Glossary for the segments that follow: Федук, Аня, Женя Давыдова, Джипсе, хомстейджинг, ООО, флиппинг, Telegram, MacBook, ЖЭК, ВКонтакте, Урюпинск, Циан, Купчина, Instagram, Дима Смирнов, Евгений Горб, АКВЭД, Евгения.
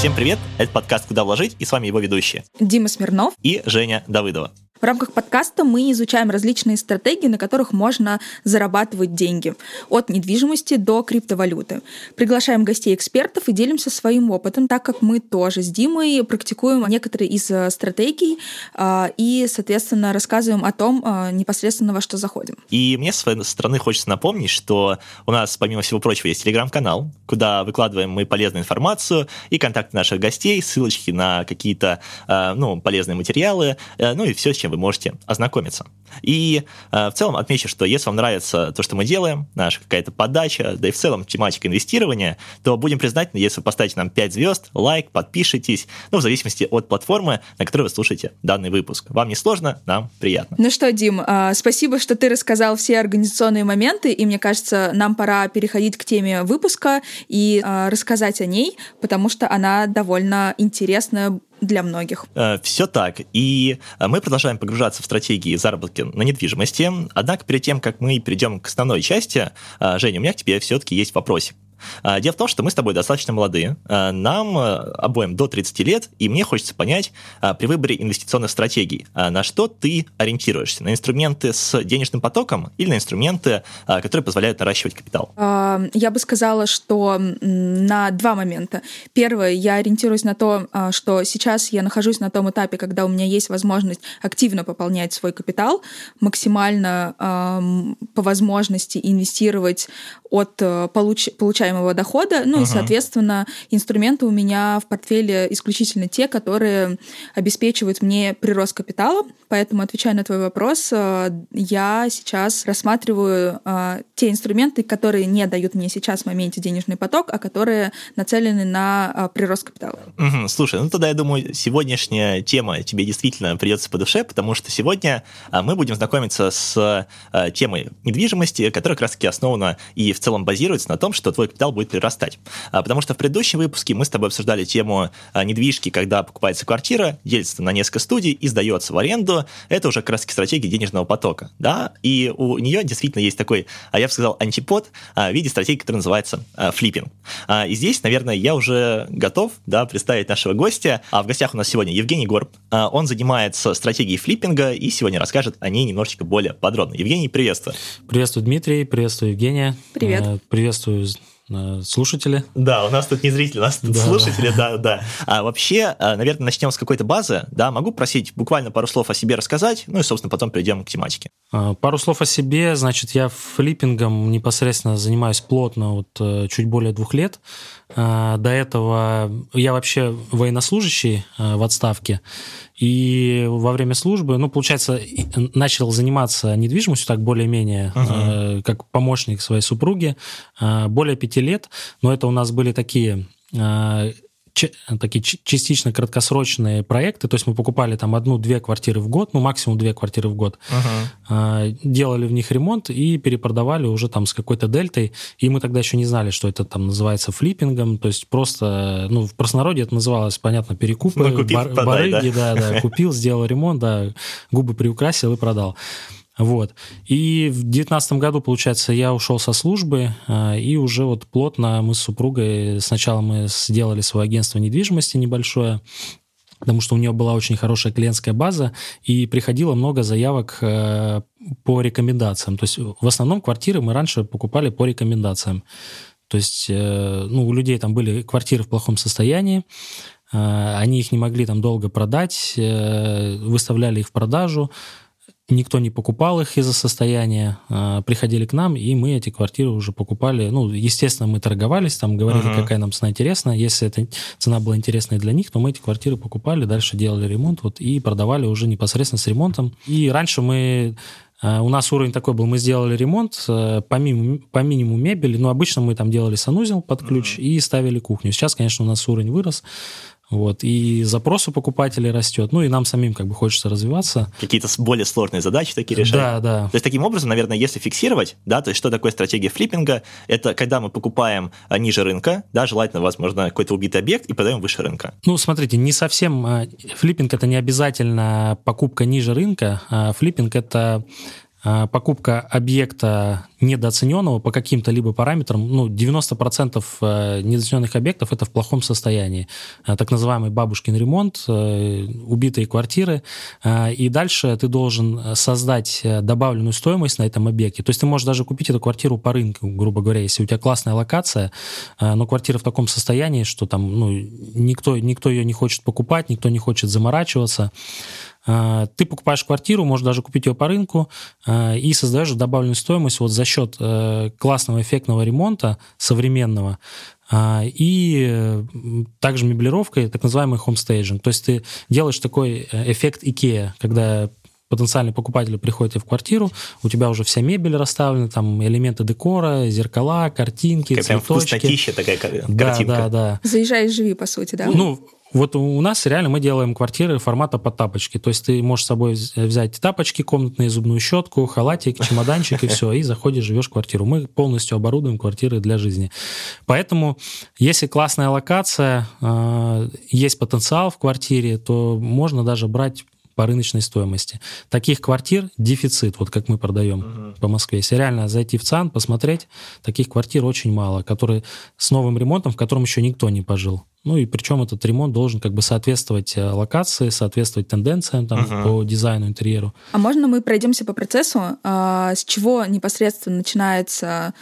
Всем привет, это подкаст «Куда вложить» и с вами его ведущие Дима Смирнов и Женя Давыдова. В рамках подкаста мы изучаем различные стратегии, на которых можно зарабатывать деньги. От недвижимости до криптовалюты. Приглашаем гостей-экспертов и делимся своим опытом, так как мы тоже с Димой практикуем некоторые из стратегий и, соответственно, рассказываем о том непосредственно, во что заходим. И мне, с своей стороны, хочется напомнить, что у нас, помимо всего прочего, есть телеграм-канал, куда выкладываем мы полезную информацию и контакты наших гостей, ссылочки на какие-то полезные материалы, и все, с чем вы можете ознакомиться. И в целом отмечу, что если вам нравится то, что мы делаем, наша какая-то подача, да и в целом тематика инвестирования, то будем признательны, если вы поставите нам 5 звезд, лайк, подпишитесь, в зависимости от платформы, на которой вы слушаете данный выпуск. Вам не сложно, нам приятно. Ну что, Дим, спасибо, что ты рассказал все организационные моменты, и мне кажется, нам пора переходить к теме выпуска и рассказать о ней, потому что она довольно интересная для многих. Все так. И мы продолжаем погружаться в стратегии заработки на недвижимости. Однако перед тем, как мы перейдем к основной части, Женя, у меня к тебе все-таки есть вопросик. Дело в том, что мы с тобой достаточно молодые, нам обоим до 30 лет, и мне хочется понять при выборе инвестиционных стратегий, на что ты ориентируешься, на инструменты с денежным потоком или на инструменты, которые позволяют наращивать капитал? Я бы сказала, что на два момента. Первое, я ориентируюсь на то, что сейчас я нахожусь на том этапе, когда у меня есть возможность активно пополнять свой капитал, максимально по возможности инвестировать от получаемого дохода, и, соответственно, инструменты у меня в портфеле исключительно те, которые обеспечивают мне прирост капитала, поэтому, отвечая на твой вопрос, я сейчас рассматриваю те инструменты, которые не дают мне сейчас в моменте денежный поток, а которые нацелены на прирост капитала. Слушай, тогда, я думаю, сегодняшняя тема тебе действительно придется по душе, потому что сегодня мы будем знакомиться с темой недвижимости, которая как раз-таки основана и в целом базируется на том, что твой капитал будет прирастать. Потому что в предыдущем выпуске мы с тобой обсуждали тему недвижки, когда покупается квартира, делится на несколько студий и сдается в аренду. Это уже как раз стратегия денежного потока. Да? И у нее действительно есть такой, я бы сказал, антипод в виде стратегии, которая называется флиппинг. И здесь, наверное, я уже готов представить нашего гостя. В гостях у нас сегодня Евгений Горб. Он занимается стратегией флиппинга и сегодня расскажет о ней немножечко более подробно. Евгений, приветствую. Приветствую, Дмитрий. Приветствую, Евгения. Привет. Приветствую слушатели. Да, у нас тут не зрители, у нас тут слушатели, да. А вообще, наверное, начнем с какой-то базы, могу просить буквально пару слов о себе рассказать, и, собственно, потом перейдем к тематике. Пару слов о себе, значит, я флиппингом непосредственно занимаюсь плотно, чуть более 2 лет. До этого я вообще военнослужащий в отставке, и во время службы, получается, начал заниматься недвижимостью так более-менее, как помощник своей супруги, более 5 лет. Но это у нас были такие частично краткосрочные проекты, то есть мы покупали там 1-2 квартиры в год, максимум 2 квартиры в год, делали в них ремонт и перепродавали уже там с какой-то дельтой, и мы тогда еще не знали, что это там называется флиппингом, то есть просто, в простонародье это называлось, понятно, перекупы, барыги, да, купил, сделал ремонт, губы приукрасил и продал. И в 2019 году, получается, я ушел со службы, и уже плотно мы с супругой, сначала мы сделали свое агентство недвижимости небольшое, потому что у нее была очень хорошая клиентская база, и приходило много заявок по рекомендациям. То есть в основном квартиры мы раньше покупали по рекомендациям. То есть у людей там были квартиры в плохом состоянии, они их не могли там долго продать, выставляли их в продажу, никто не покупал их из-за состояния, приходили к нам, и мы эти квартиры уже покупали. Естественно, мы торговались, там говорили, какая нам цена интересна. Если эта цена была интересная для них, то мы эти квартиры покупали, дальше делали ремонт, и продавали уже непосредственно с ремонтом. И раньше у нас уровень такой был, мы сделали ремонт по минимуму мебели, обычно мы там делали санузел под ключ и ставили кухню. Сейчас, конечно, у нас уровень вырос, и запрос у покупателей растет, и нам самим хочется развиваться. Какие-то более сложные задачи такие решают. Да. То есть таким образом, наверное, если фиксировать, то есть что такое стратегия флиппинга, это когда мы покупаем ниже рынка, желательно, возможно, какой-то убитый объект и продаем выше рынка. Смотрите, не совсем флиппинг – это не обязательно покупка ниже рынка, флиппинг – это покупка объекта недооцененного по каким-то либо параметрам, ну, 90% недооцененных объектов это в плохом состоянии. Так называемый бабушкин ремонт, убитые квартиры. И дальше ты должен создать добавленную стоимость на этом объекте. То есть ты можешь даже купить эту квартиру по рынку, грубо говоря, если у тебя классная локация, но квартира в таком состоянии, что там ну, никто ее не хочет покупать, никто не хочет заморачиваться. Ты покупаешь квартиру, можешь даже купить ее по рынку и создаешь добавленную стоимость вот за счет классного эффектного ремонта современного и также меблировкой, так называемый homestaging. То есть ты делаешь такой эффект Икея, когда потенциальный покупатель приходит в квартиру, у тебя уже вся мебель расставлена, там элементы декора, зеркала, картинки, цветочки. Прям вкуснотища такая картинка. Да. Заезжай и живи, по сути, да? Ну, вот у нас реально мы делаем квартиры формата под тапочки. То есть ты можешь с собой взять тапочки комнатные, зубную щетку, халатик, чемоданчик и все, и заходишь, живешь в квартиру. Мы полностью оборудуем квартиры для жизни. Поэтому если классная локация, есть потенциал в квартире, то можно даже брать по рыночной стоимости. Таких квартир дефицит, вот как мы продаем по Москве. Если реально зайти в ЦИАН, посмотреть, таких квартир очень мало, которые с новым ремонтом, в котором еще никто не пожил. Ну и причем этот ремонт должен как бы соответствовать локации, соответствовать тенденциям там, по дизайну, интерьеру. А можно мы пройдемся по процессу, с чего непосредственно начинается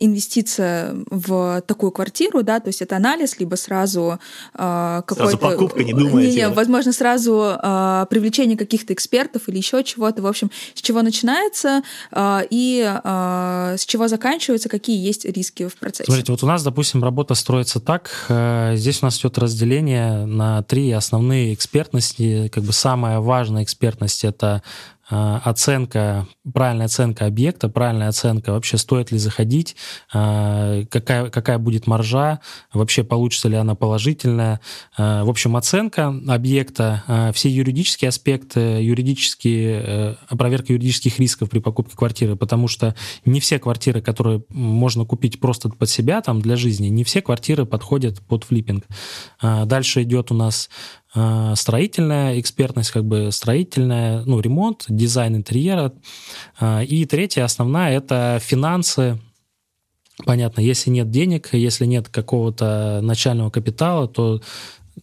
инвестиция в такую квартиру, да, то есть это анализ, либо сразу какой-то... Сразу покупка, не думаете? Не, возможно, сразу привлечение каких-то экспертов или еще чего-то, в общем, с чего начинается и с чего заканчивается, какие есть риски в процессе. Смотрите, вот у нас, допустим, работа строится так, здесь у нас идет разделение на три основные экспертности. Как бы самая важная экспертность – это оценка, правильная оценка объекта, правильная оценка вообще, стоит ли заходить, какая будет маржа, вообще получится ли она положительная. В общем, оценка объекта, все юридические аспекты, проверка юридических рисков при покупке квартиры, потому что не все квартиры, которые можно купить просто под себя там, для жизни, не все квартиры подходят под флиппинг. Дальше идет у нас строительная экспертность, как бы строительная, ну, ремонт, дизайн интерьера. И третья, основная, это финансы. Понятно, если нет денег, если нет какого-то начального капитала, то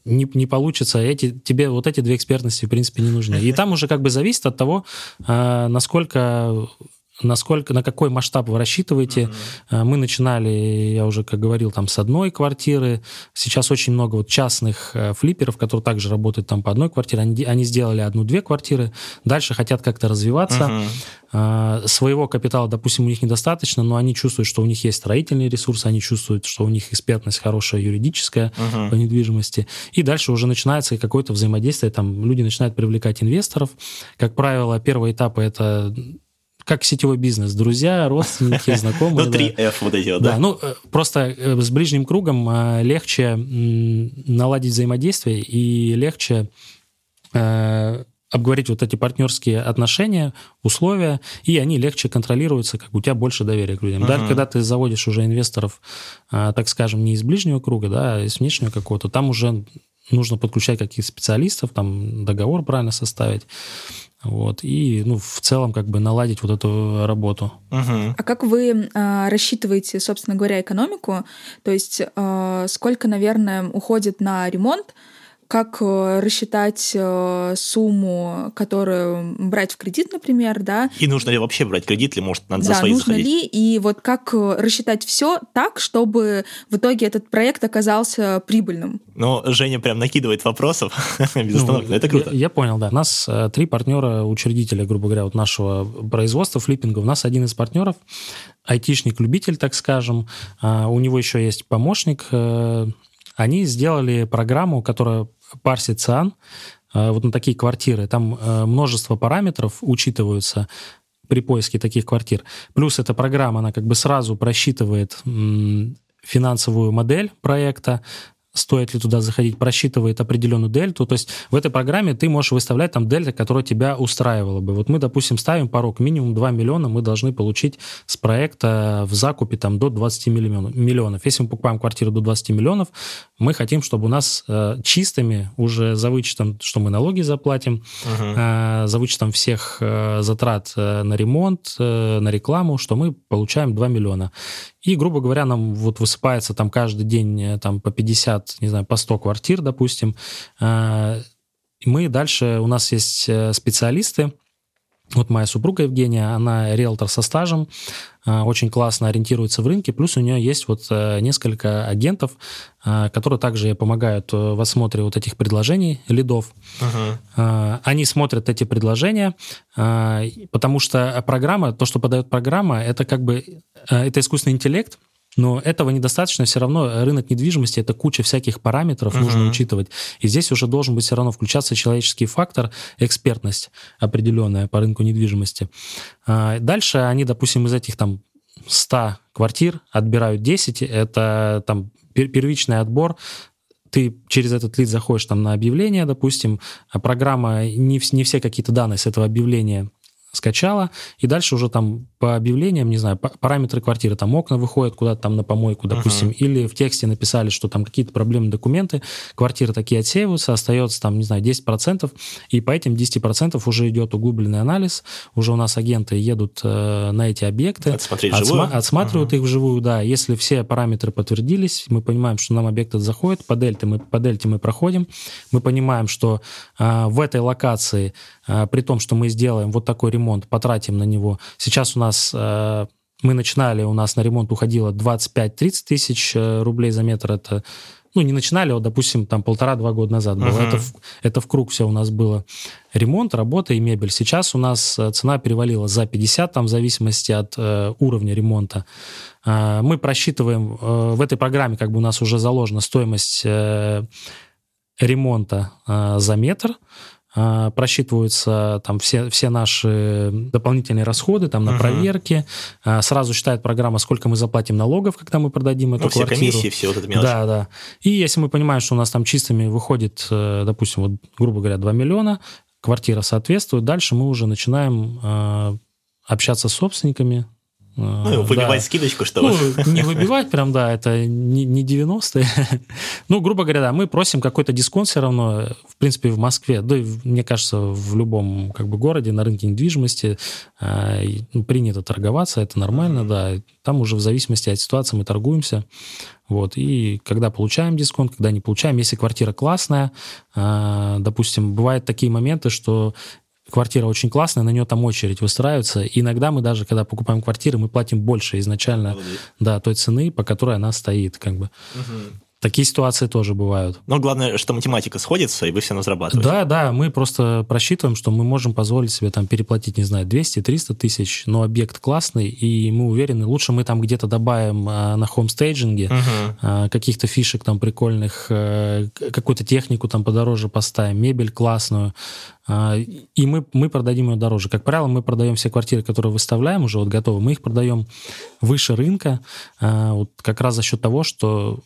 не получится. Тебе вот эти две экспертности, в принципе, не нужны. И там уже как бы зависит от того, насколько, на какой масштаб вы рассчитываете. Мы начинали, я уже как говорил, там с одной квартиры. Сейчас очень много вот частных флипперов, которые также работают там по одной квартире. Они сделали одну-две квартиры, дальше хотят как-то развиваться. Своего капитала, допустим, у них недостаточно, но они чувствуют, что у них есть строительные ресурсы, они чувствуют, что у них экспертность хорошая юридическая по недвижимости. И дальше уже начинается какое-то взаимодействие. Там люди начинают привлекать инвесторов. Как правило, первые этапы — это как сетевой бизнес. Друзья, родственники, знакомые. Ну, 3F вот эти вот, да? Да, ну, просто с ближним кругом легче наладить взаимодействие и легче обговорить вот эти партнерские отношения, условия, и они легче контролируются, как у тебя больше доверия к людям. Да, когда ты заводишь уже инвесторов, так скажем, не из ближнего круга, да, а из внешнего какого-то, там уже нужно подключать каких-то специалистов, там договор правильно составить. Вот, и ну, в целом как бы наладить вот эту работу. А как вы рассчитываете, собственно говоря, экономику? То есть сколько, наверное, уходит на ремонт? Как рассчитать сумму, которую брать в кредит, например, да? И нужно ли вообще брать кредит, или, может, надо за свои заходить? Да, нужно ли, и вот как рассчитать все так, чтобы в итоге этот проект оказался прибыльным? Ну, Женя прям накидывает вопросов без остановки, это круто. Я понял, да. У нас три партнера-учредителя, грубо говоря, вот нашего производства флиппинга. У нас один из партнеров, айтишник-любитель, так скажем. У него еще есть помощник. Они сделали программу, которая парсит ЦИАН, вот на такие квартиры. Там множество параметров учитываются при поиске таких квартир. Плюс эта программа, она как бы сразу просчитывает финансовую модель проекта, стоит ли туда заходить, просчитывает определенную дельту. То есть в этой программе ты можешь выставлять там дельты, которая тебя устраивала бы. Вот мы, допустим, ставим порог минимум 2 миллиона, мы должны получить с проекта в закупе там, до 20 миллионов. Если мы покупаем квартиру до 20 миллионов, мы хотим, чтобы у нас чистыми, уже за вычетом, что мы налоги заплатим, за вычетом всех затрат на ремонт, на рекламу, что мы получаем 2 миллиона. И, грубо говоря, нам вот высыпается там каждый день там, по 50, не знаю, по 100 квартир, допустим. Мы дальше, у нас есть специалисты. Вот моя супруга Евгения, она риэлтор со стажем, очень классно ориентируется в рынке, плюс у нее есть вот несколько агентов, которые также помогают в осмотре вот этих предложений, лидов. Они смотрят эти предложения, потому что программа, то, что подает программа, это как бы, это искусственный интеллект, но этого недостаточно, все равно рынок недвижимости – это куча всяких параметров, нужно учитывать. И здесь уже должен быть все равно включаться человеческий фактор, экспертность определенная по рынку недвижимости. Дальше они, допустим, из этих там 100 квартир отбирают 10, это там первичный отбор. Ты через этот лид заходишь там на объявление, допустим, программа не все какие-то данные с этого объявления скачала, и дальше уже там по объявлениям, не знаю, параметры квартиры, там окна выходят куда-то там на помойку, допустим, или в тексте написали, что там какие-то проблемы, документы, квартиры такие отсеиваются, остается там, не знаю, 10%, и по этим 10% уже идет углубленный анализ, уже у нас агенты едут на эти объекты, отсматривают их вживую, да, если все параметры подтвердились, мы понимаем, что нам объект заходит, по дельте мы проходим, мы понимаем, что в этой локации, при том, что мы сделаем вот такой ремонт, потратим на него. Сейчас у нас, мы начинали, у нас на ремонт уходило 25-30 тысяч рублей за метр. Это, ну, не начинали, вот, допустим, там 1,5-2 года назад было. Это в круг все у нас было. Ремонт, работа и мебель. Сейчас у нас цена перевалила за 50, там, в зависимости от уровня ремонта. Мы просчитываем, в этой программе как бы у нас уже заложена стоимость ремонта за метр, просчитываются там все наши дополнительные расходы там, на проверки, сразу считает программа, сколько мы заплатим налогов, когда мы продадим эту квартиру. Все комиссии, все вот это мелочи. Да, да. И если мы понимаем, что у нас там чистыми выходит, допустим, вот, грубо говоря, 2 миллиона, квартира соответствует, дальше мы уже начинаем общаться с собственниками. Ну, выбивать скидочку, что ли? Ну, не выбивать прям, да, это не 90-е. Ну, грубо говоря, да, мы просим какой-то дисконт все равно, в принципе, в Москве, да и, мне кажется, в любом как бы городе на рынке недвижимости принято торговаться, это нормально, да. Там уже в зависимости от ситуации мы торгуемся. Вот, и когда получаем дисконт, когда не получаем, если квартира классная, допустим, бывают такие моменты, что квартира очень классная, на нее там очередь выстраивается. И иногда мы даже, когда покупаем квартиры, мы платим больше изначально той цены, по которой она стоит. Как бы. Такие ситуации тоже бывают. Но главное, что математика сходится, и вы все на зарабатываете. Да, да, мы просто просчитываем, что мы можем позволить себе там переплатить, не знаю, 200-300 тысяч, но объект классный, и мы уверены, лучше мы там где-то добавим на хоумстейджинге каких-то фишек там прикольных, какую-то технику там подороже поставим, мебель классную, и мы продадим ее дороже. Как правило, мы продаем все квартиры, которые выставляем уже вот готовы, мы их продаем выше рынка, вот как раз за счет того, что...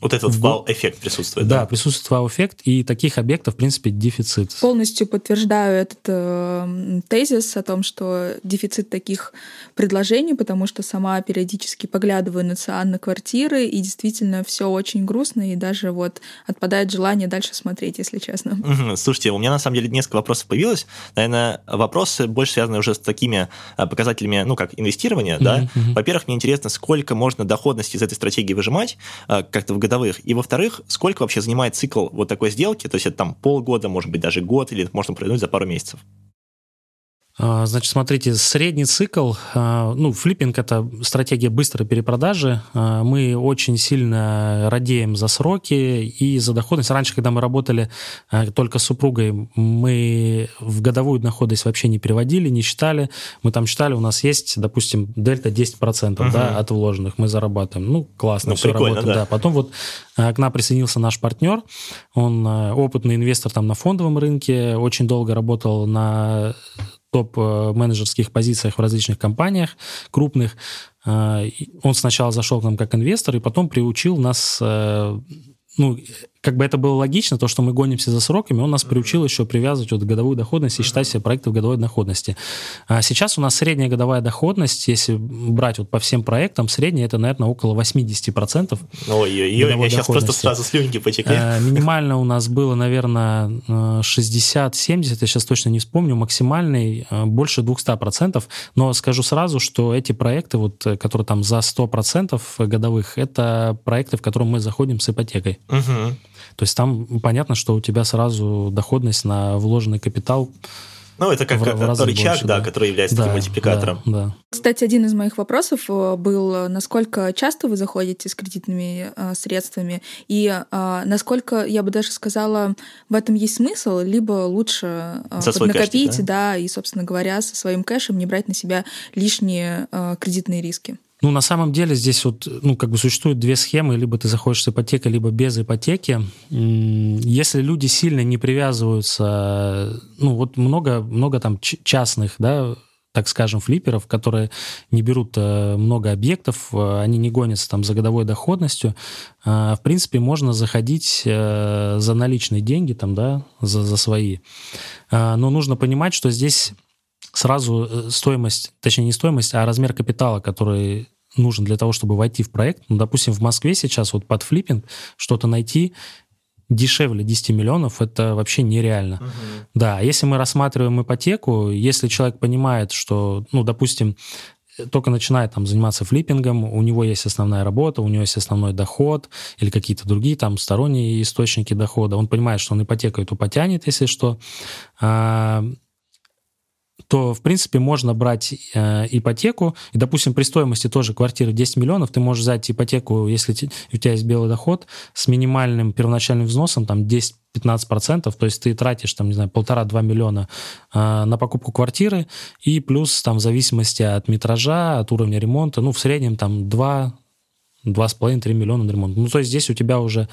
Вот этот вау-эффект присутствует. Да, присутствует вау-эффект, и таких объектов, в принципе, дефицит. Полностью подтверждаю этот тезис о том, что дефицит таких предложений, потому что сама периодически поглядываю на Циан, на квартиры, и действительно все очень грустно, и даже вот отпадает желание дальше смотреть, если честно. Слушайте, у меня на самом деле несколько вопросов появилось. Наверное, вопросы больше связаны уже с такими показателями, ну, как инвестирование, да. Во-первых, мне интересно, сколько можно доходности из этой стратегии выжимать, как-то в годовых. И, во-вторых, сколько вообще занимает цикл вот такой сделки? То есть это там полгода, может быть, даже год, или это можно провернуть за пару месяцев? Значит, смотрите, средний цикл, ну, флиппинг – это стратегия быстрой перепродажи. Мы очень сильно радеем за сроки и за доходность. Раньше, когда мы работали только с супругой, мы в годовую доходность вообще не переводили, не считали. Мы там считали, у нас есть, допустим, дельта 10%, да, от вложенных мы зарабатываем. Ну, классно, ну, все работает. Да. Да. Потом вот к нам присоединился наш партнер. Он опытный инвестор там на фондовом рынке, очень долго работал на... топ-менеджерских позициях в различных компаниях крупных. Он сначала зашел к нам как инвестор и потом приучил нас ну, как бы это было логично, то, что мы гонимся за сроками, он нас приучил еще привязывать вот годовую доходность и считать себе проекты в годовой доходности. А сейчас у нас средняя годовая доходность, если брать вот по всем проектам, средняя это, наверное, около 80%. Ой-ой-ой, я сейчас просто сразу слюнки потекли. Минимально у нас было, наверное, 60-70, я сейчас точно не вспомню, максимальный больше 200%, но скажу сразу, что эти проекты, вот, которые там за 100% годовых, это проекты, в которые мы заходим с ипотекой. Угу. То есть там понятно, что у тебя сразу доходность на вложенный капитал. Ну, это как рычаг, больше, да, который является таким мультипликатором. Да, да. Кстати, один из моих вопросов был, насколько часто вы заходите с кредитными средствами, и насколько, я бы даже сказала, в этом есть смысл, либо лучше поднакопить, кэш, да, и, собственно говоря, со своим кэшем не брать на себя лишние кредитные риски. Ну, на самом деле здесь вот, ну, как бы существуют две схемы, либо ты заходишь с ипотекой, либо без ипотеки. Если люди сильно не привязываются, ну, вот много там частных, да, так скажем, флипперов, которые не берут много объектов, они не гонятся там за годовой доходностью. В принципе, можно заходить за наличные деньги там, да, за свои. Но нужно понимать, что здесь сразу стоимость, точнее не стоимость, а размер капитала, который нужен для того, чтобы войти в проект. Ну, допустим, в Москве сейчас вот под флиппинг что-то найти дешевле 10 миллионов, это вообще нереально. Uh-huh. Да, если мы рассматриваем ипотеку, если человек понимает, что, ну, допустим, только начинает там заниматься флиппингом, у него есть основная работа, у него есть основной доход или какие-то другие там сторонние источники дохода, он понимает, что он ипотеку эту потянет, если что, то, в принципе, можно брать ипотеку. И, допустим, при стоимости тоже квартиры 10 миллионов ты можешь взять ипотеку, если у тебя есть белый доход, с минимальным первоначальным взносом, там, 10-15%, то есть ты тратишь, там, не знаю, 1,5-2 миллиона на покупку квартиры, и плюс, там, в зависимости от метража, от уровня ремонта, ну, в среднем, там, 2,5-3 миллиона на ремонт. Ну, то есть здесь у тебя уже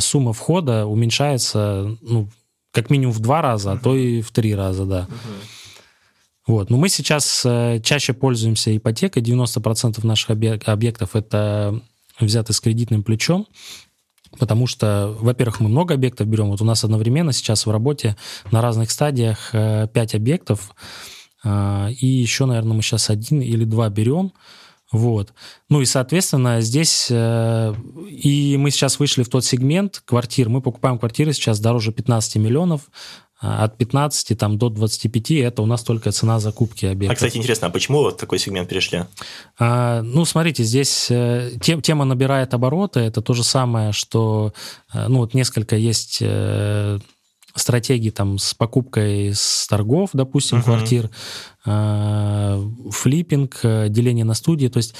сумма входа уменьшается, ну, как минимум в 2 раза, а то и в 3 раза, да. Вот. Но мы сейчас чаще пользуемся ипотекой. 90% наших объектов это взяты с кредитным плечом, потому что, во-первых, мы много объектов берем. Вот у нас одновременно сейчас в работе на разных стадиях 5 объектов, и еще, наверное, мы сейчас 1 или 2 берем. Вот. Ну и, соответственно, здесь... И мы сейчас вышли в тот сегмент квартир. Мы покупаем квартиры сейчас дороже 15 миллионов, от 15 там, до 25 это у нас только цена закупки объекта. А, кстати, интересно, а почему вот такой сегмент перешли? Ну, смотрите, здесь тема набирает обороты. Это то же самое, что... Ну, вот несколько есть стратегий там с покупкой с торгов, допустим, квартир, флиппинг, деление на студии. То есть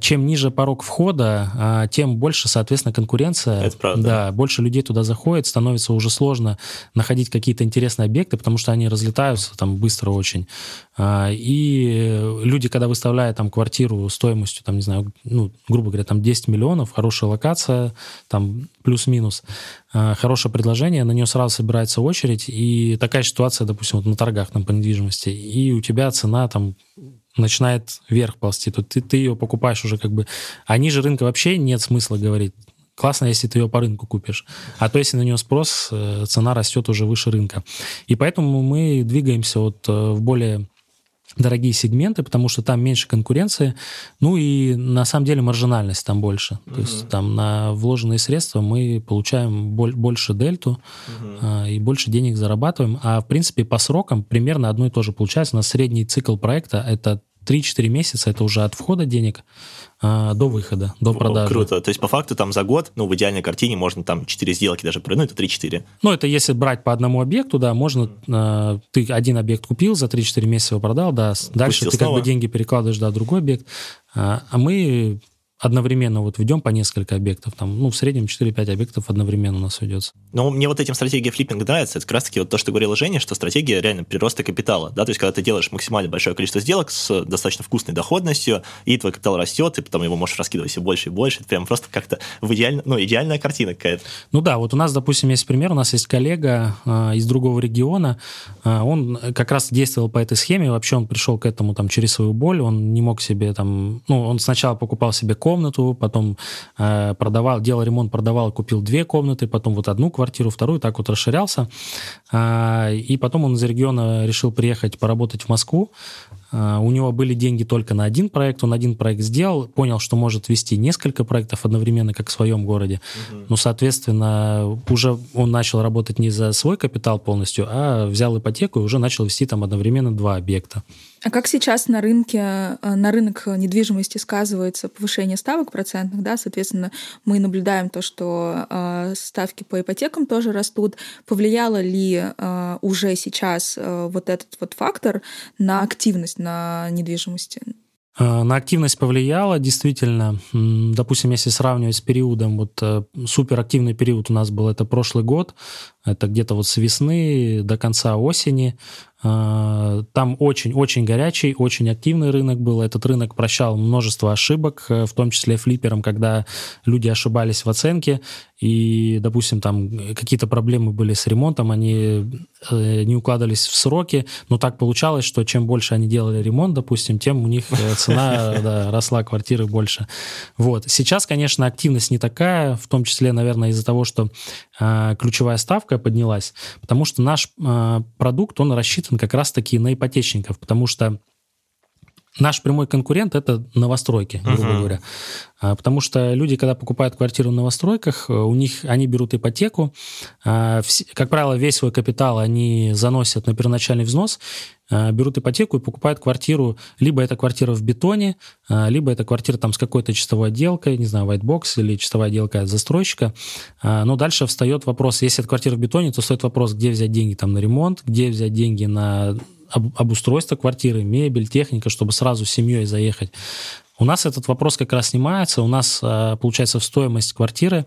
чем ниже порог входа, тем больше, соответственно, конкуренция. Это правда. Да, больше людей туда заходит, становится уже сложно находить какие-то интересные объекты, потому что они разлетаются там быстро очень. И люди, когда выставляют там квартиру стоимостью, там, не знаю, ну, грубо говоря, там 10 миллионов, хорошая локация, там плюс-минус, хорошее предложение, на нее сразу собирается очередь, и такая ситуация, допустим, вот на торгах там по недвижимости, и у тебя цена там начинает вверх ползти, то ты ее покупаешь уже как бы... А ниже рынка вообще нет смысла говорить. Классно, если ты ее по рынку купишь. А то, если на нее спрос, цена растет уже выше рынка. И поэтому мы двигаемся вот в более дорогие сегменты, потому что там меньше конкуренции, ну и на самом деле маржинальность там больше. То есть там на вложенные средства мы получаем больше дельту и больше денег зарабатываем. А в принципе по срокам примерно одно и то же получается. У нас средний цикл проекта — это 3-4 месяца, это уже от входа денег до выхода, до продажи. Круто. То есть, по факту, там за год, ну, в идеальной картине можно там 4 сделки даже прыгнуть, это 3-4. Ну, это если брать по одному объекту, да, можно... Ты один объект купил, за 3-4 месяца его продал, да, дальше пустил ты снова, как бы деньги перекладываешь, да, в другой объект. А мы одновременно вот ведем по несколько объектов, там, ну, в среднем 4-5 объектов одновременно у нас ведется. Ну, мне вот этим стратегия флиппинга нравится, это как раз-таки вот то, что говорила Женя, что стратегия реально прироста капитала, да, то есть когда ты делаешь максимально большое количество сделок с достаточно вкусной доходностью, и твой капитал растет, и потом его можешь раскидывать все больше и больше, это прям просто как-то идеальная картина какая-то. Ну да, вот у нас, допустим, есть пример, у нас есть коллега из другого региона, он как раз действовал по этой схеме, вообще он пришел к этому там через свою боль, он не мог себе там, ну, он сначала покупал себе комнату, потом продавал, делал ремонт, продавал, купил две комнаты, потом вот одну квартиру, вторую, так вот расширялся. И потом он из региона решил приехать поработать в Москву. У него были деньги только на один проект, он один проект сделал, понял, что может вести несколько проектов одновременно, как в своем городе. Угу. Ну, соответственно, уже он начал работать не за свой капитал полностью, а взял ипотеку и уже начал вести там одновременно два объекта. А как сейчас на рынке, на рынок недвижимости сказывается повышение ставок процентных, да, соответственно, мы наблюдаем то, что ставки по ипотекам тоже растут. Повлияло ли уже сейчас вот этот вот фактор на активность на недвижимости? На активность повлияло, действительно. Допустим, если сравнивать с периодом, вот суперактивный период у нас был, это прошлый год, это где-то вот с весны до конца осени. Там очень-очень горячий, очень активный рынок был. Этот рынок прощал множество ошибок, в том числе флипперам, когда люди ошибались в оценке. И, допустим, там какие-то проблемы были с ремонтом, они не укладывались в сроки. Но так получалось, что чем больше они делали ремонт, допустим, тем у них цена росла, квартиры больше. Сейчас, конечно, активность не такая, в том числе, наверное, из-за того, что ключевая ставка поднялась, потому что наш продукт, он рассчитан как раз-таки на ипотечников, потому что наш прямой конкурент – это новостройки, грубо говоря. Потому что люди, когда покупают квартиру в новостройках, у них они берут ипотеку, как правило, весь свой капитал они заносят на первоначальный взнос, берут ипотеку и покупают квартиру, либо это квартира в бетоне, либо это квартира там с какой-то чистовой отделкой, не знаю, whitebox или чистовая отделка от застройщика. Но дальше встает вопрос, если это квартира в бетоне, то встает вопрос, где взять деньги там на ремонт, где взять деньги на обустройство квартиры, мебель, техника, чтобы сразу с семьей заехать. У нас этот вопрос как раз снимается. У нас, получается, в стоимость квартиры,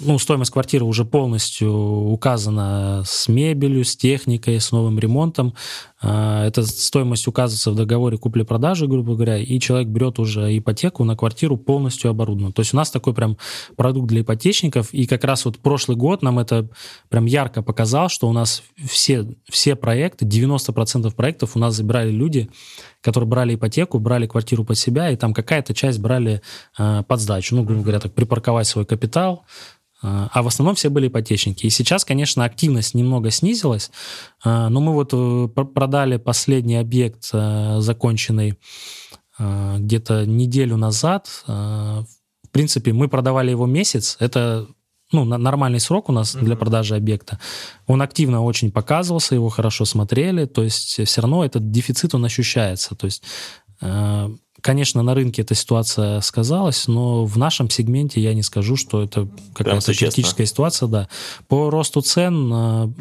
ну, стоимость квартиры уже полностью указана с мебелью, с техникой, с новым ремонтом. Эта стоимость указывается в договоре купли-продажи, грубо говоря, и человек берет уже ипотеку на квартиру полностью оборудованную. То есть у нас такой прям продукт для ипотечников, и как раз вот прошлый год нам это прям ярко показал, что у нас все проекты, 90% проектов у нас забирали люди, которые брали ипотеку, брали квартиру под себя, и там какая-то часть брали под сдачу, ну, грубо говоря, так припарковать свой капитал, а в основном все были ипотечники. И сейчас, конечно, активность немного снизилась, но мы вот продали последний объект, законченный где-то неделю назад. В принципе, мы продавали его месяц, это... Ну, нормальный срок у нас для продажи объекта. Он активно очень показывался, его хорошо смотрели, то есть все равно этот дефицит, он ощущается. То есть, конечно, на рынке эта ситуация сказалась, но в нашем сегменте я не скажу, что это какая-то критическая ситуация, да. По росту цен,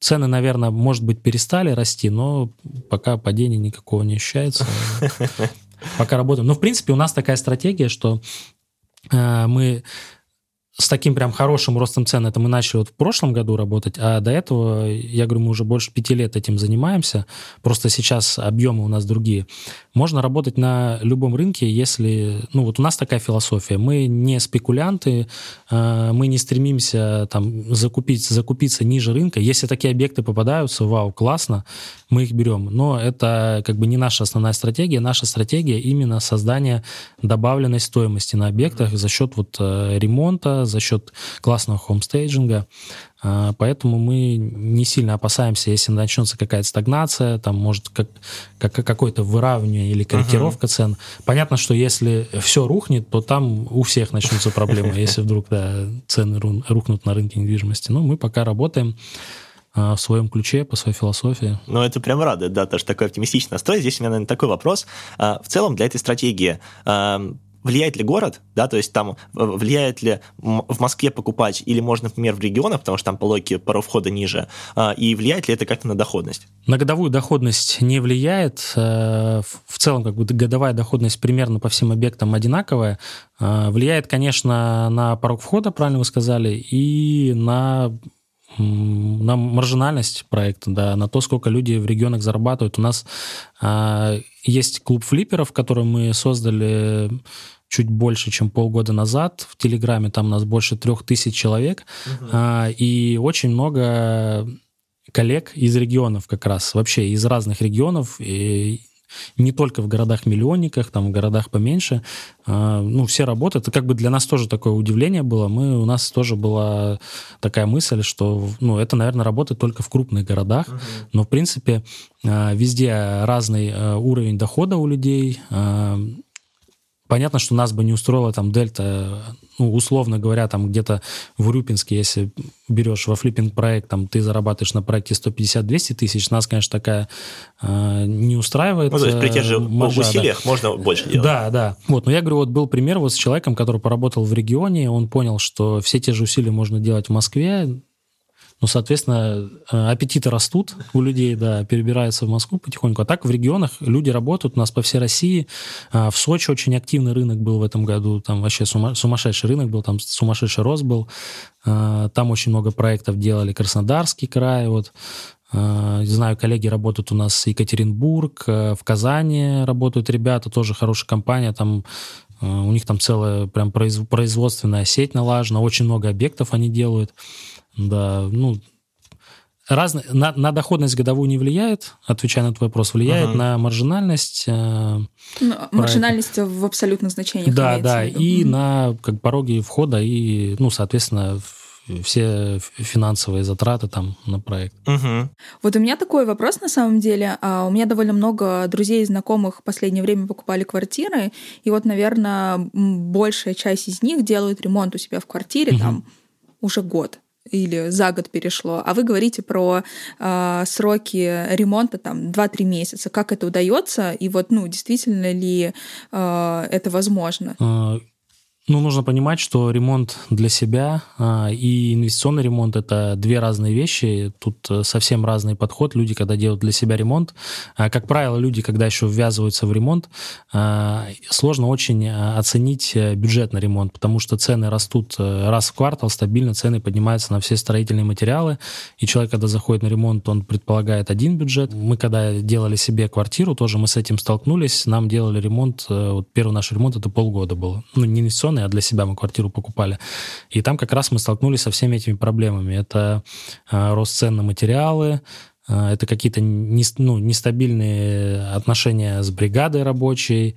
цены, наверное, может быть, перестали расти, но пока падения никакого не ощущается. Пока работаем. Но, в принципе, у нас такая стратегия, что мы... С таким прям хорошим ростом цен, это мы начали вот в прошлом году работать, а до этого, я говорю, мы уже больше 5 лет этим занимаемся, просто сейчас объемы у нас другие. Можно работать на любом рынке, если... Ну вот у нас такая философия, мы не спекулянты, мы не стремимся там закупиться ниже рынка. Если такие объекты попадаются, вау, классно, мы их берем. Но это как бы не наша основная стратегия, наша стратегия именно создание добавленной стоимости на объектах за счет вот ремонта, за счет классного хомстейджинга. Поэтому мы не сильно опасаемся, если начнется какая-то стагнация, там может какое-то выравнивание или корректировка цен. Понятно, что если все рухнет, то там у всех начнутся проблемы, если вдруг цены рухнут на рынке недвижимости. Но мы пока работаем в своем ключе, по своей философии. Ну, это прям радует, да, тоже такой оптимистичный настрой. Здесь у меня, наверное, такой вопрос. В целом для этой стратегии... Влияет ли город, да, то есть там влияет ли в Москве покупать или можно, например, в регионах, потому что там порог входа ниже, и влияет ли это как-то на доходность? На годовую доходность не влияет, в целом как бы годовая доходность примерно по всем объектам одинаковая, влияет, конечно, на порог входа, правильно вы сказали, и на маржинальность проекта, да, на то, сколько люди в регионах зарабатывают. У нас есть клуб флипперов, который мы создали чуть больше, чем полгода назад. В Телеграме там у нас больше 3000 человек. И очень много коллег из регионов как раз, вообще из разных регионов. И не только в городах-миллионниках, там в городах поменьше. Ну, все работают. Это как бы для нас тоже такое удивление было. У нас тоже была такая мысль, что ну, это, наверное, работает только в крупных городах. Uh-huh. Но, в принципе, везде разный уровень дохода у людей. Понятно, что нас бы не устроила там дельта, ну, условно говоря, там где-то в Урюпинске, если берешь во флиппинг-проект, там ты зарабатываешь на проекте 150-200 тысяч, нас, конечно, такая не устраивает. Ну, то есть при тех же усилиях можно больше делать. Да, да. Вот, но я говорю, вот был пример вот с человеком, который поработал в регионе, он понял, что все те же усилия можно делать в Москве, ну, соответственно, аппетиты растут у людей, да, перебираются в Москву потихоньку. А так в регионах люди работают, у нас по всей России. В Сочи очень активный рынок был в этом году, там вообще сумасшедший рынок был, там сумасшедший рост был. Там очень много проектов делали. Краснодарский край, вот. Знаю, коллеги работают у нас в Екатеринбург, в Казани работают ребята, тоже хорошая компания, там у них там целая прям производственная сеть налажена, очень много объектов они делают. Да, ну, на доходность годовую не влияет, отвечая на твой вопрос, влияет на маржинальность. Маржинальность в абсолютных значениях. Да, да, и на как, пороги входа и, ну, соответственно, все финансовые затраты там на проект. Угу. Вот у меня такой вопрос на самом деле. У меня довольно много друзей и знакомых в последнее время покупали квартиры, и вот, наверное, большая часть из них делают ремонт у себя в квартире там уже год. Или за год перешло, а вы говорите про сроки ремонта там 2-3 месяца. Как это удается? И вот, ну, действительно ли это возможно? Ну, нужно понимать, что ремонт для себя и инвестиционный ремонт – это две разные вещи. Тут совсем разный подход. Люди, когда делают для себя ремонт, как правило, люди, когда еще ввязываются в ремонт, сложно очень оценить бюджет на ремонт, потому что цены растут раз в квартал, стабильно цены поднимаются на все строительные материалы. И человек, когда заходит на ремонт, он предполагает один бюджет. Мы, когда делали себе квартиру, тоже мы с этим столкнулись. Нам делали ремонт, вот первый наш ремонт – это полгода было. Ну, не инвестиционный, а для себя мы квартиру покупали. И там как раз мы столкнулись со всеми этими проблемами. Это рост цен на материалы, это какие-то нестабильные отношения с бригадой рабочей.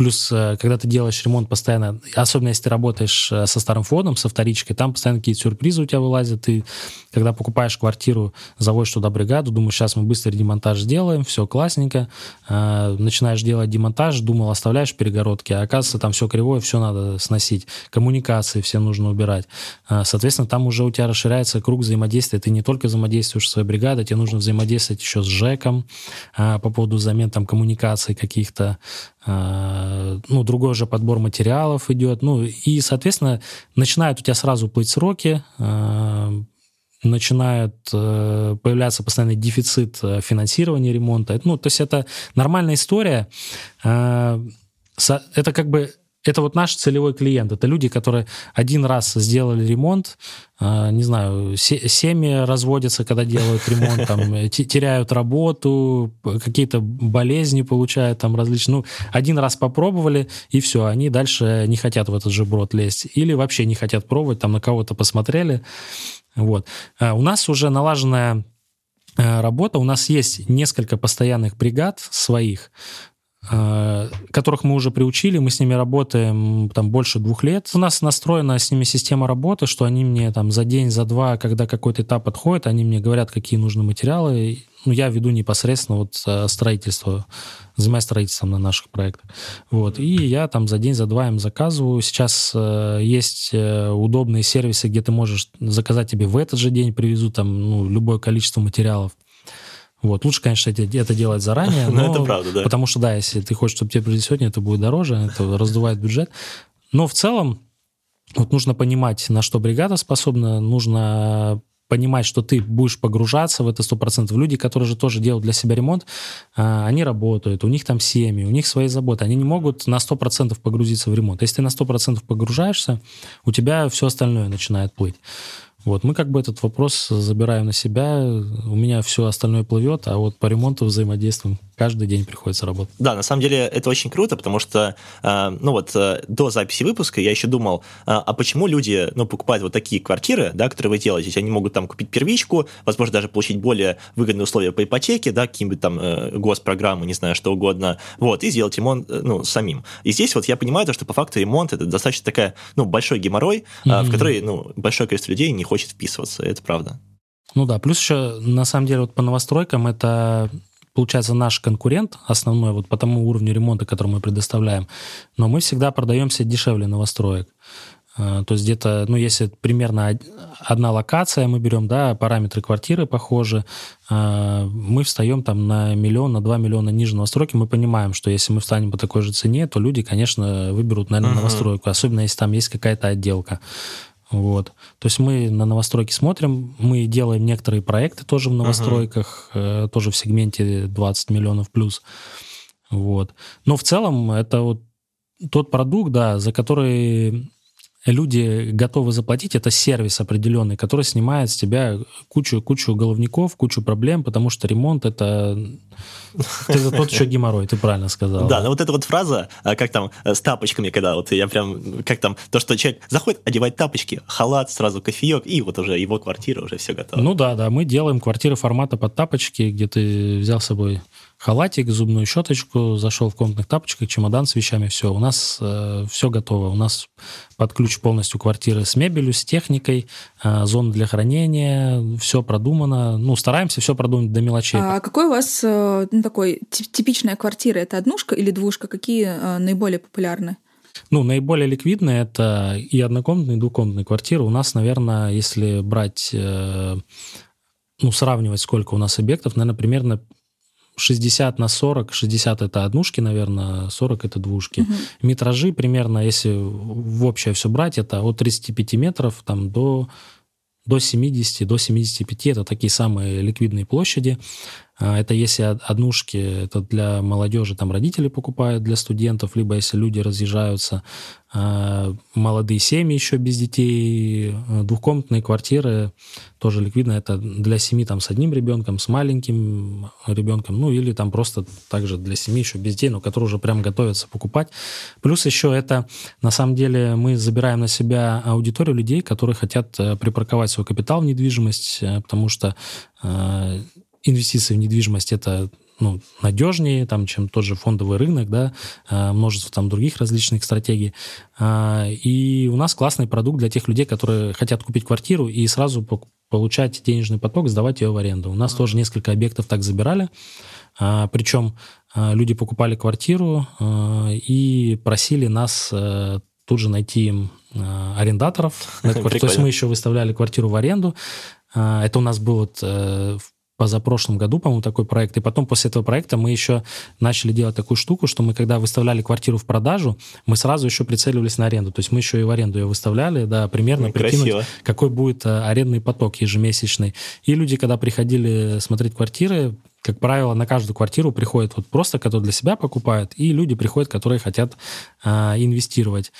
Плюс, когда ты делаешь ремонт постоянно, особенно если ты работаешь со старым фондом, со вторичкой, там постоянно какие-то сюрпризы у тебя вылазят. Ты, когда покупаешь квартиру, заводишь туда бригаду, думаешь, сейчас мы быстро демонтаж сделаем, все классненько. Начинаешь делать демонтаж, думал, оставляешь перегородки, а оказывается, там все кривое, все надо сносить. Коммуникации все нужно убирать. Соответственно, там уже у тебя расширяется круг взаимодействия. Ты не только взаимодействуешь со своей бригадой, тебе нужно взаимодействовать еще с ЖЭКом по поводу замен там коммуникаций каких-то. Ну, другой же подбор материалов идет. Ну, и, соответственно, начинают у тебя сразу плыть сроки, начинает появляться постоянный дефицит финансирования ремонта. Ну, то есть это нормальная история. Это как бы... Это вот наш целевой клиент. Это люди, которые один раз сделали ремонт, не знаю, семьи разводятся, когда делают ремонт, там, теряют работу, какие-то болезни получают там различные. Ну, один раз попробовали, и все, они дальше не хотят в этот же брод лезть. Или вообще не хотят пробовать, там на кого-то посмотрели. Вот. У нас уже налаженная работа, у нас есть несколько постоянных бригад своих, которых мы уже приучили, мы с ними работаем там больше 2 лет. У нас настроена с ними система работы, что они мне там за день, за два, когда какой-то этап отходит, они мне говорят, какие нужны материалы. Ну, я веду непосредственно вот строительство, занимаюсь строительством на наших проектах. Вот. И я там за день, за два им заказываю. Сейчас есть удобные сервисы, где ты можешь заказать, тебе в этот же день привезут там, ну, любое количество материалов. Вот. Лучше, конечно, это делать заранее, но это правда, да. Потому что, да, если ты хочешь, чтобы тебе привезли сегодня, это будет дороже, это раздувает бюджет. Но в целом вот нужно понимать, на что бригада способна, нужно понимать, что ты будешь погружаться в это 100%. Люди, которые же тоже делают для себя ремонт, они работают, у них там семьи, у них свои заботы, они не могут на 100% погрузиться в ремонт. Если ты на 100% погружаешься, у тебя все остальное начинает плыть. Вот, мы как бы этот вопрос забираем на себя, у меня все остальное плывет, а вот по ремонту взаимодействуем Каждый день приходится работать. Да, на самом деле это очень круто, потому что, до записи выпуска я еще думал, а почему люди, покупают вот такие квартиры, да, которые вы делаете, они могут там купить первичку, возможно, даже получить более выгодные условия по ипотеке, да, какие-нибудь там госпрограммы, не знаю, что угодно, вот, и сделать ремонт, самим. И здесь вот я понимаю то, что по факту ремонт – это достаточно такая, большой геморрой, в который, большое количество людей не хочет вписываться, это правда. Ну да, плюс еще, на самом деле, вот по новостройкам это... Получается, наш конкурент основной, вот по тому уровню ремонта, который мы предоставляем, но мы всегда продаемся дешевле новостроек. То есть где-то, если примерно одна локация, мы берем, да, параметры квартиры похожи, мы встаем там на 1-2 миллиона ниже новостройки, мы понимаем, что если мы встанем по такой же цене, то люди, конечно, выберут, наверное, новостройку, особенно если там есть какая-то отделка. Вот. То есть мы на новостройки смотрим, мы делаем некоторые проекты тоже в новостройках, тоже в сегменте 20 миллионов плюс. Вот. Но в целом это вот тот продукт, да, за который люди готовы заплатить, это сервис определенный, который снимает с тебя кучу головников, кучу проблем, потому что ремонт это тот еще геморрой, ты правильно сказал. Да, но вот эта вот фраза, как там с тапочками, когда вот я прям, как там, то, что человек заходит, одевает тапочки, халат, сразу кофеек, и вот уже его квартира уже все готова. Ну да, мы делаем квартиры формата под тапочки, где ты взял с собой халатик, зубную щеточку, зашел в комнатных тапочках, чемодан с вещами, все. У нас все готово. У нас под ключ полностью квартиры с мебелью, с техникой, зона для хранения, все продумано. Стараемся все продумать до мелочей. А какой у вас такой типичная квартира? Это однушка или двушка? Какие наиболее популярны? Наиболее ликвидные это и однокомнатные, и двухкомнатные квартиры. У нас, наверное, если брать, сравнивать, сколько у нас объектов, наверное, примерно 60/40, 60 это однушки, наверное, 40 это двушки. Метражи примерно, если в общее все брать, это от 35 метров там, до 70, до 75, это такие самые ликвидные площади. Это если однушки, это для молодежи, там родители покупают, для студентов, либо если люди разъезжаются, молодые семьи еще без детей, двухкомнатные квартиры, тоже ликвидно, это для семьи там с одним ребенком, с маленьким ребенком, или там просто также для семьи еще без детей, но которые уже прям готовятся покупать. Плюс еще это, на самом деле, мы забираем на себя аудиторию людей, которые хотят припарковать свой капитал в недвижимость, потому что инвестиции в недвижимость – это надежнее, чем тот же фондовый рынок, да, множество там других различных стратегий. И у нас классный продукт для тех людей, которые хотят купить квартиру и сразу получать денежный поток, сдавать ее в аренду. У нас тоже несколько объектов так забирали. Причем люди покупали квартиру и просили нас тут же найти им арендаторов. То есть мы еще выставляли квартиру в аренду. Это у нас был позапрошлом году, по-моему, такой проект. И потом после этого проекта мы еще начали делать такую штуку, что мы, когда выставляли квартиру в продажу, мы сразу еще прицеливались на аренду. То есть мы еще и в аренду ее выставляли, да, примерно прикинуть, какой будет арендный поток ежемесячный. И люди, когда приходили смотреть квартиры, как правило, на каждую квартиру приходят просто, которые для себя покупают, и люди приходят, которые хотят инвестировать.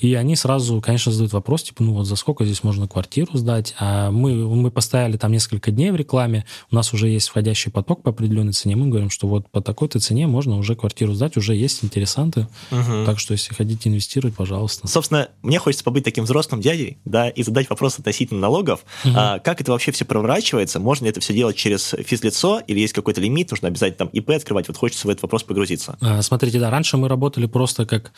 И они сразу, конечно, задают вопрос, за сколько здесь можно квартиру сдать? А мы постояли там несколько дней в рекламе, у нас уже есть входящий поток по определенной цене, мы говорим, что вот по такой-то цене можно уже квартиру сдать, уже есть интересанты, так что если хотите инвестировать, пожалуйста. Собственно, мне хочется побыть таким взрослым дядей, да, и задать вопрос относительно налогов. Как это вообще все проворачивается? Можно ли это все делать через физлицо или есть какой-то лимит? Нужно обязательно там ИП открывать? Вот хочется в этот вопрос погрузиться. Смотрите, да, раньше мы работали просто как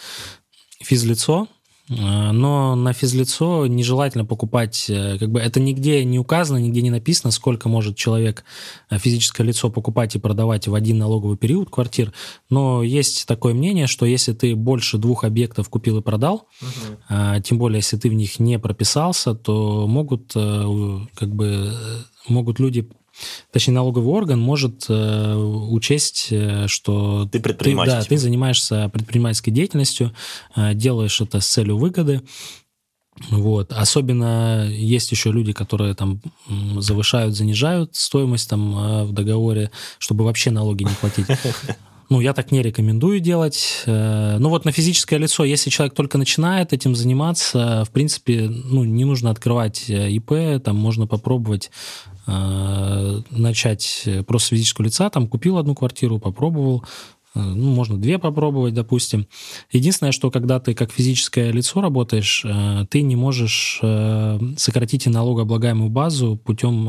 физлицо, но на физлицо нежелательно покупать, это нигде не указано, нигде не написано, сколько может человек, физическое лицо, покупать и продавать в один налоговый период квартир, но есть такое мнение, что если ты больше 2 объектов купил и продал, тем более, если ты в них не прописался, то могут люди... Точнее, налоговый орган может учесть, что ты занимаешься предпринимательской деятельностью, делаешь это с целью выгоды. Вот. Особенно есть еще люди, которые там завышают, занижают стоимость там в договоре, чтобы вообще налоги не платить. Я так не рекомендую делать. На физическое лицо, если человек только начинает этим заниматься, в принципе, не нужно открывать ИП, там можно попробовать начать просто с физического лица, там купил одну квартиру, попробовал, ну, можно две попробовать, допустим. Единственное, что когда ты как физическое лицо работаешь, ты не можешь сократить и налогооблагаемую базу путем,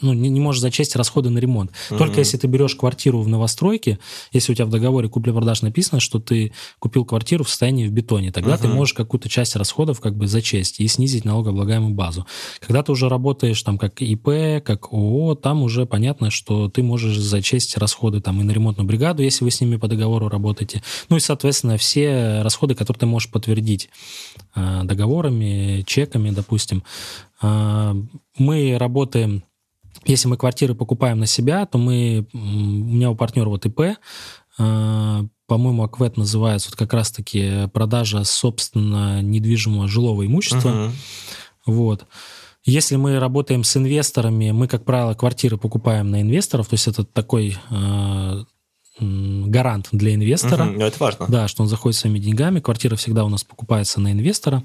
ну, не можешь зачесть расходы на ремонт. Только если ты берешь квартиру в новостройке, если у тебя в договоре купли-продаж написано, что ты купил квартиру в состоянии в бетоне, тогда ты можешь какую-то часть расходов как бы зачесть и снизить налогооблагаемую базу. Когда ты уже работаешь там как ИП, как ООО, там уже понятно, что ты можешь зачесть расходы там и на ремонтную бригаду, если вы с ними по договору работаете. Ну и, соответственно, все расходы, которые ты можешь подтвердить договорами, чеками, допустим. Мы работаем... Если мы квартиры покупаем на себя, то мы... У меня у партнера вот ИП, по-моему, АКВЭД называется, вот как раз-таки продажа, собственно, недвижимого жилого имущества. Вот. Если мы работаем с инвесторами, мы, как правило, квартиры покупаем на инвесторов, то есть это такой... гарант для инвестора. Это важно. Да, что он заходит своими деньгами. Квартира всегда у нас покупается на инвестора.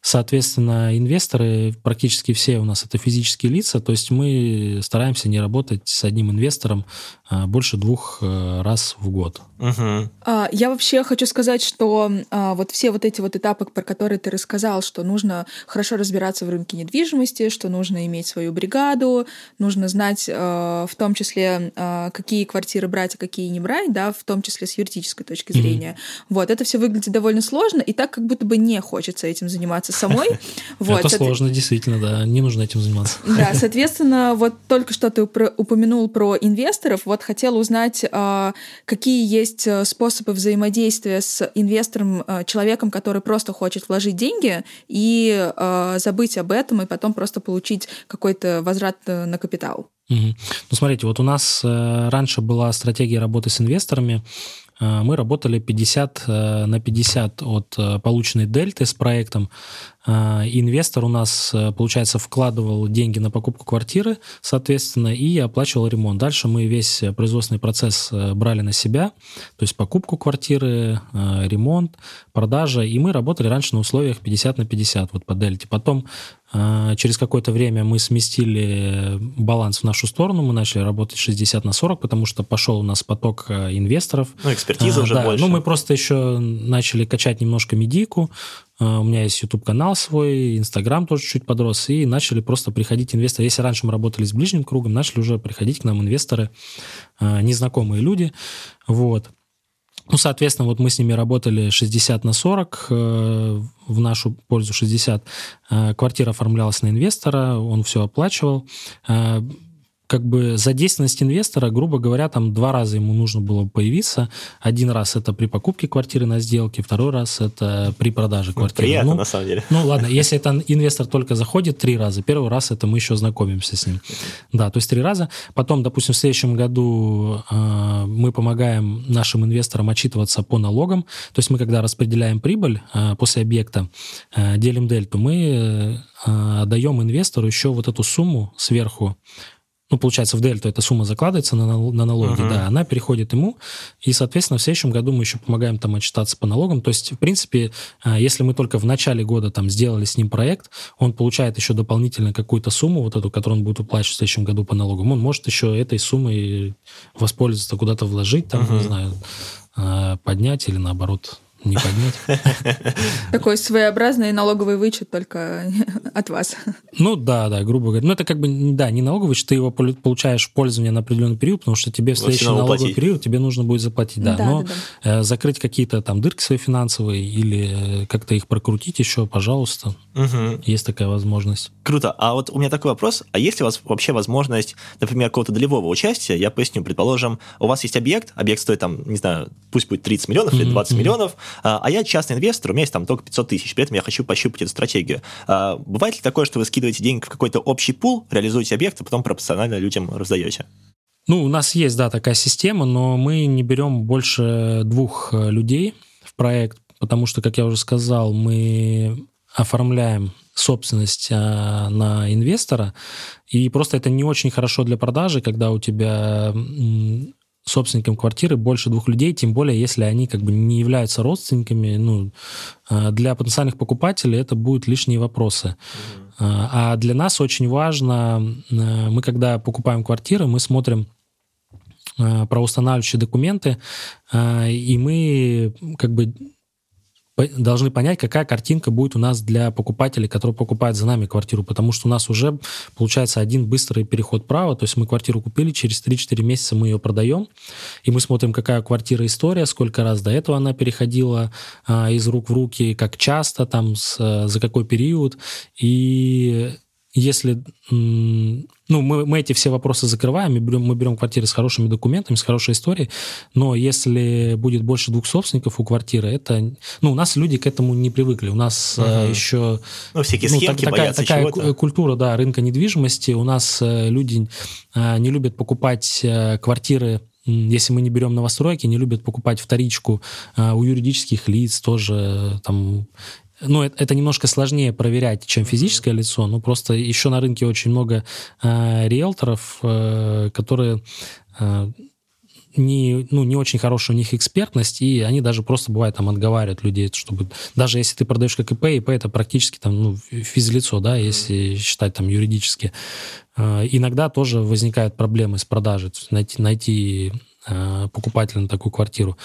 Соответственно, инвесторы практически все у нас это физические лица, то есть мы стараемся не работать с одним инвестором больше 2 раз в год. Я вообще хочу сказать, что вот все вот эти вот этапы, про которые ты рассказал, что нужно хорошо разбираться в рынке недвижимости, что нужно иметь свою бригаду, нужно знать в том числе, какие квартиры брать, а какие не брать, да, в том числе с юридической точки зрения. Вот, это все выглядит довольно сложно, и так как будто бы не хочется этим заниматься самой. Это сложно, действительно, да, не нужно этим заниматься. Да, соответственно, вот только что ты упомянул про инвесторов, вот хотела узнать, какие есть способы взаимодействия с инвестором, человеком, который просто хочет вложить деньги и забыть об этом, и потом просто получить какой-то возврат на капитал. Ну, смотрите, вот у нас раньше была стратегия работы с инвесторами. Мы работали 50/50 от полученной дельты с проектом. Инвестор у нас, получается, вкладывал деньги на покупку квартиры, соответственно, и оплачивал ремонт. Дальше мы весь производственный процесс брали на себя, то есть покупку квартиры, ремонт, продажа. И мы работали раньше на условиях 50/50 вот по дельте. Потом через какое-то время мы сместили баланс в нашу сторону, мы начали работать 60/40, потому что пошел у нас поток инвесторов. Ну, экспертиза уже больше. Ну, мы просто еще начали качать немножко медийку. У меня есть YouTube-канал свой, Instagram тоже чуть подрос, и начали просто приходить инвесторы. Если раньше мы работали с ближним кругом, начали уже приходить к нам инвесторы, незнакомые люди, вот. Ну, соответственно, вот мы с ними работали 60/40, в нашу пользу 60. Квартира оформлялась на инвестора, он все оплачивал. Как бы задействованность инвестора, грубо говоря, там 2 раза ему нужно было появиться. 1 раз это при покупке квартиры на сделке, 2 раз это при продаже квартиры. Приятно, на самом деле. Ну, ладно, если это инвестор только заходит 3 раза, 1 раз это мы еще знакомимся с ним. Да, то есть 3 раза. Потом, допустим, в следующем году мы помогаем нашим инвесторам отчитываться по налогам. То есть мы, когда распределяем прибыль после объекта, делим дельту, мы даем инвестору еще вот эту сумму сверху. Ну, получается, в дельту эта сумма закладывается на налоги, да, она переходит ему, и, соответственно, в следующем году мы еще помогаем там отчитаться по налогам. То есть, в принципе, если мы только в начале года там сделали с ним проект, он получает еще дополнительно какую-то сумму, вот эту, которую он будет уплачивать в следующем году по налогам, он может еще этой суммой воспользоваться, куда-то вложить, там, не знаю, поднять или наоборот... Не поднять. Такой своеобразный налоговый вычет только от вас. Ну да, грубо говоря. Ну это как бы, да, не налоговый вычет, ты его получаешь в пользование на определенный период, потому что тебе в следующий налоговый период тебе нужно будет заплатить, да. Но закрыть какие-то там дырки свои финансовые или как-то их прокрутить еще, пожалуйста. Есть такая возможность. Круто. А вот у меня такой вопрос. А есть ли у вас вообще возможность, например, какого-то долевого участия? Я поясню. Предположим, у вас есть объект стоит там, не знаю, пусть будет 30 миллионов или 20 миллионов, а я частный инвестор, у меня есть там только 500 тысяч, при этом я хочу пощупать эту стратегию. Бывает ли такое, что вы скидываете деньги в какой-то общий пул, реализуете объект, а потом пропорционально людям раздаете? Ну, у нас есть, да, такая система, но мы не берем больше 2 людей в проект, потому что, как я уже сказал, мы оформляем собственность на инвестора, и просто это не очень хорошо для продажи, когда у тебя... собственником квартиры больше 2 людей, тем более, если они как бы не являются родственниками, ну, для потенциальных покупателей это будут лишние вопросы. А для нас очень важно, мы когда покупаем квартиры, мы смотрим правоустанавливающие документы, и мы как бы должны понять, какая картинка будет у нас для покупателей, которые покупают за нами квартиру, потому что у нас уже получается один быстрый переход права, то есть мы квартиру купили, через 3-4 месяца мы ее продаем, и мы смотрим, какая у квартиры история, сколько раз до этого она переходила из рук в руки, как часто, там, за какой период, и... Если мы эти все вопросы закрываем, мы берем квартиры с хорошими документами, с хорошей историей, но если будет больше 2 собственников у квартиры, это... у нас люди к этому не привыкли. У нас еще... всякие схемки боятся чего-то. Такая культура, рынка недвижимости. У нас люди не любят покупать квартиры, если мы не берем новостройки, не любят покупать вторичку у юридических лиц тоже, там... это немножко сложнее проверять, чем физическое лицо, просто еще на рынке очень много риэлторов, которые не очень хорошая у них экспертность, и они даже просто, бывает, там отговаривают людей, чтобы даже если ты продаешь как ИП это практически там, физлицо, если считать там юридически. Иногда тоже возникают проблемы с продажей, найти покупателя на такую квартиру.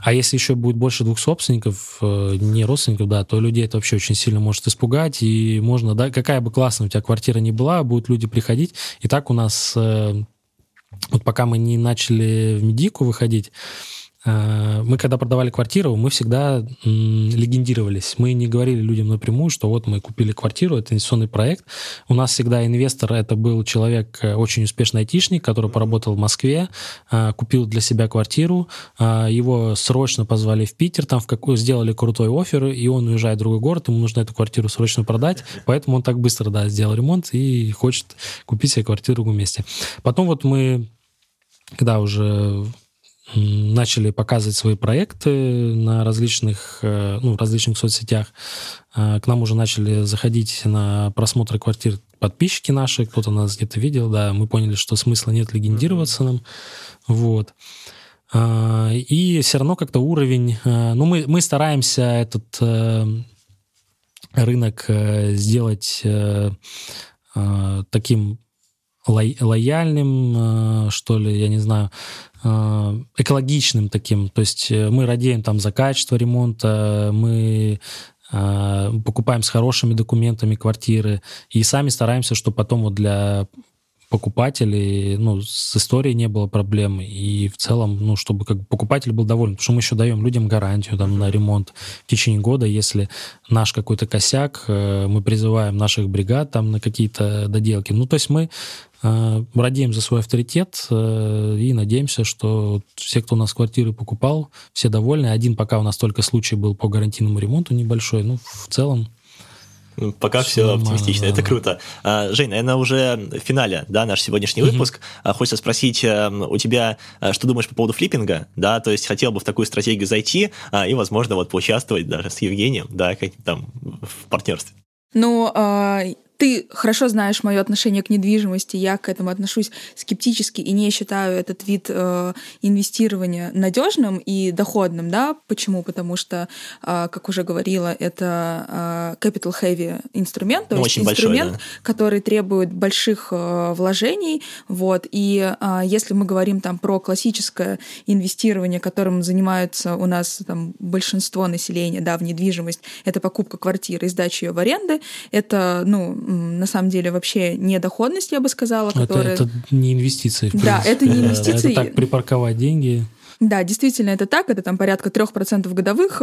А если еще будет больше 2 собственников, не родственников, то людей это вообще очень сильно может испугать, и можно, какая бы классная у тебя квартира ни была, будут люди приходить. И так у нас, пока мы не начали в медику выходить, мы, когда продавали квартиру, мы всегда легендировались. Мы не говорили людям напрямую, что вот мы купили квартиру, это инвестиционный проект. У нас всегда инвестор, это был человек, очень успешный айтишник, который поработал в Москве, купил для себя квартиру, его срочно позвали в Питер, там сделали крутой оффер, и он уезжает в другой город, ему нужно эту квартиру срочно продать, поэтому он так быстро, сделал ремонт и хочет купить себе квартиру в другом месте. Потом вот мы, когда уже... начали показывать свои проекты на различных соцсетях. К нам уже начали заходить на просмотры квартир подписчики наши, кто-то нас где-то видел, мы поняли, что смысла нет легендироваться нам, вот. И все равно как-то уровень... мы стараемся этот рынок сделать таким лояльным, что ли, я не знаю, экологичным таким. То есть мы радеем там за качество ремонта, мы покупаем с хорошими документами квартиры и сами стараемся, чтобы потом вот для покупателей с историей не было проблем. И в целом, чтобы как бы покупатель был доволен. Потому что мы еще даем людям гарантию на ремонт в течение года. Если наш какой-то косяк, мы призываем наших бригад на какие-то доделки. То есть мы радеем за свой авторитет и надеемся, что все, кто у нас квартиры покупал, все довольны. Один пока у нас только случай был по гарантийному ремонту небольшой. В целом пока все оптимистично, это круто. Жень, наверное, уже в финале, наш сегодняшний выпуск. Хочется спросить у тебя, что думаешь по поводу флиппинга, то есть хотел бы в такую стратегию зайти и, возможно, поучаствовать даже с Евгением, в партнерстве. Ты хорошо знаешь мое отношение к недвижимости, я к этому отношусь скептически и не считаю этот вид инвестирования надежным и доходным, Почему? Потому что, как уже говорила, это capital heavy инструмент, то есть инструмент, большой, который требует больших вложений, И если мы говорим про классическое инвестирование, которым занимаются у нас большинство населения, в недвижимость, это покупка квартиры и сдача ее в аренду, это, на самом деле, вообще не доходность, я бы сказала. Которая... Это не инвестиции. Это не инвестиции. Это так припарковать деньги. Да, действительно, это так. Это порядка 3% годовых,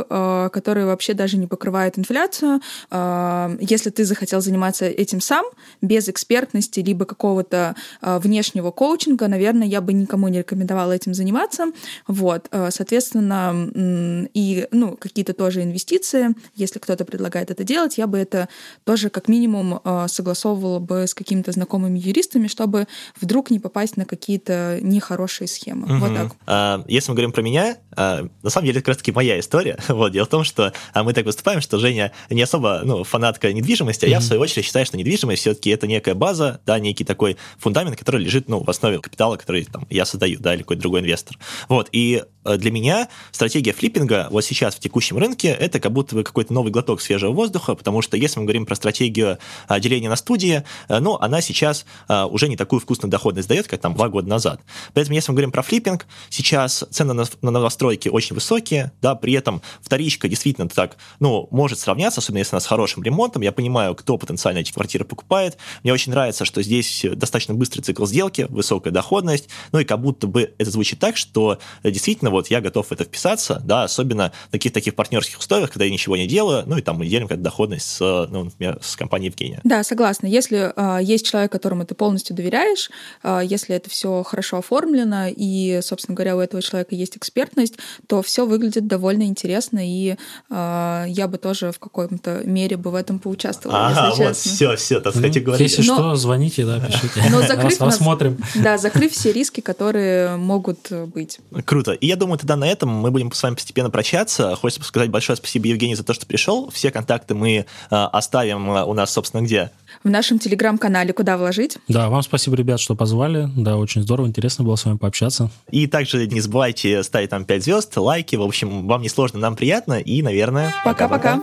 которые вообще даже не покрывают инфляцию. Если ты захотел заниматься этим сам, без экспертности, либо какого-то внешнего коучинга, наверное, я бы никому не рекомендовала этим заниматься. Соответственно, и какие-то тоже инвестиции, если кто-то предлагает это делать, я бы это тоже как минимум согласовывала бы с какими-то знакомыми юристами, чтобы вдруг не попасть на какие-то нехорошие схемы. Вот так. Если мы говорим про меня, На самом деле, это как раз-таки моя история. Вот, дело в том, что мы так выступаем, что Женя не особо фанатка недвижимости, а я, в свою очередь, считаю, что недвижимость все-таки это некая база, да, некий такой фундамент, который лежит в основе капитала, который там, я создаю, да, или какой-то другой инвестор. Вот, и для меня стратегия флиппинга вот сейчас в текущем рынке это как будто бы какой-то новый глоток свежего воздуха, потому что если мы говорим про стратегию деления на студии, ну, она сейчас уже не такую вкусную доходность дает, как там 2 года назад. Поэтому, если мы говорим про флиппинг, сейчас цены на новостройки очень высокие, да, при этом вторичка действительно так, может сравняться, особенно если она с хорошим ремонтом. Я понимаю, кто потенциально эти квартиры покупает. Мне очень нравится, что здесь достаточно быстрый цикл сделки, высокая доходность, ну и как будто бы это звучит так, что действительно вот я готов в это вписаться, да, особенно в таких партнерских условиях, когда я ничего не делаю, ну и там мы делим как доходность с, например, с компанией Евгения. Да, согласна. Если есть человек, которому ты полностью доверяешь, если это все хорошо оформлено и, собственно говоря, у этого человека есть экспертность, то все выглядит довольно интересно, и я бы тоже в каком-то мере бы в этом поучаствовала, если честно. Все, так сказать, говорили. Если что, звоните, да, пишите. Рассмотрим. Да, закрыв все риски, которые могут быть. Круто. И я думаю, тогда на этом мы будем с вами постепенно прощаться. Хочется сказать большое спасибо, Евгений, за то, что пришел. Все контакты мы оставим у нас, собственно, где? В нашем телеграм-канале «Куда вложить?». Да, вам спасибо, ребят, что позвали. Да, очень здорово, интересно было с вами пообщаться. И также не забывайте ставить там 5 звезд, лайки. В общем, вам не сложно, нам приятно. И, наверное, пока-пока.